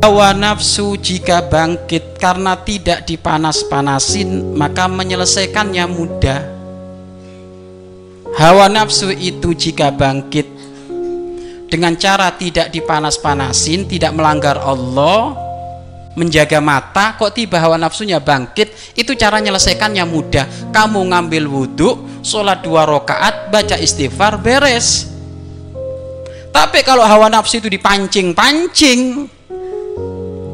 Hawa nafsu jika bangkit karena tidak dipanas-panasin, maka menyelesaikannya mudah. Hawa nafsu itu jika bangkit dengan cara tidak dipanas-panasin, tidak melanggar Allah, menjaga mata, kok tiba hawa nafsunya bangkit, itu cara menyelesaikannya mudah. Kamu ngambil wudhu, sholat 2 rakaat, baca istighfar, beres. Tapi kalau hawa nafsu itu dipancing-pancing,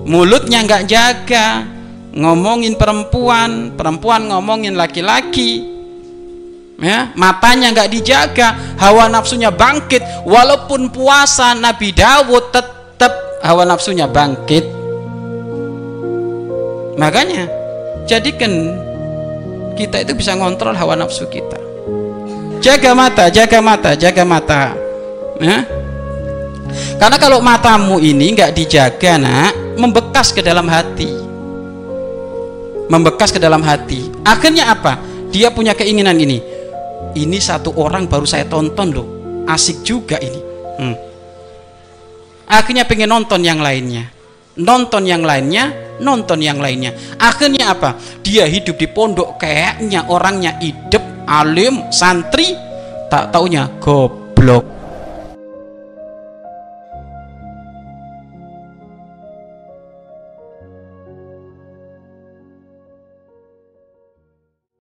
mulutnya nggak jaga, ngomongin perempuan, perempuan ngomongin laki-laki, ya, matanya nggak dijaga, hawa nafsunya bangkit. Walaupun puasa Nabi Dawud tetap hawa nafsunya bangkit. Makanya jadikan kita itu bisa ngontrol hawa nafsu kita. Jaga mata, jaga mata, jaga mata, ya. Karena kalau matamu ini nggak dijaga, nak, membekas ke dalam hati, membekas ke dalam hati. Akhirnya apa? Dia punya keinginan ini. Ini satu orang baru saya tonton loh, asik juga ini. Akhirnya pengen nonton yang lainnya, nonton yang lainnya, nonton yang lainnya. Akhirnya apa? Dia hidup di pondok kayaknya orangnya idep, alim, santri, tak taunya goblok.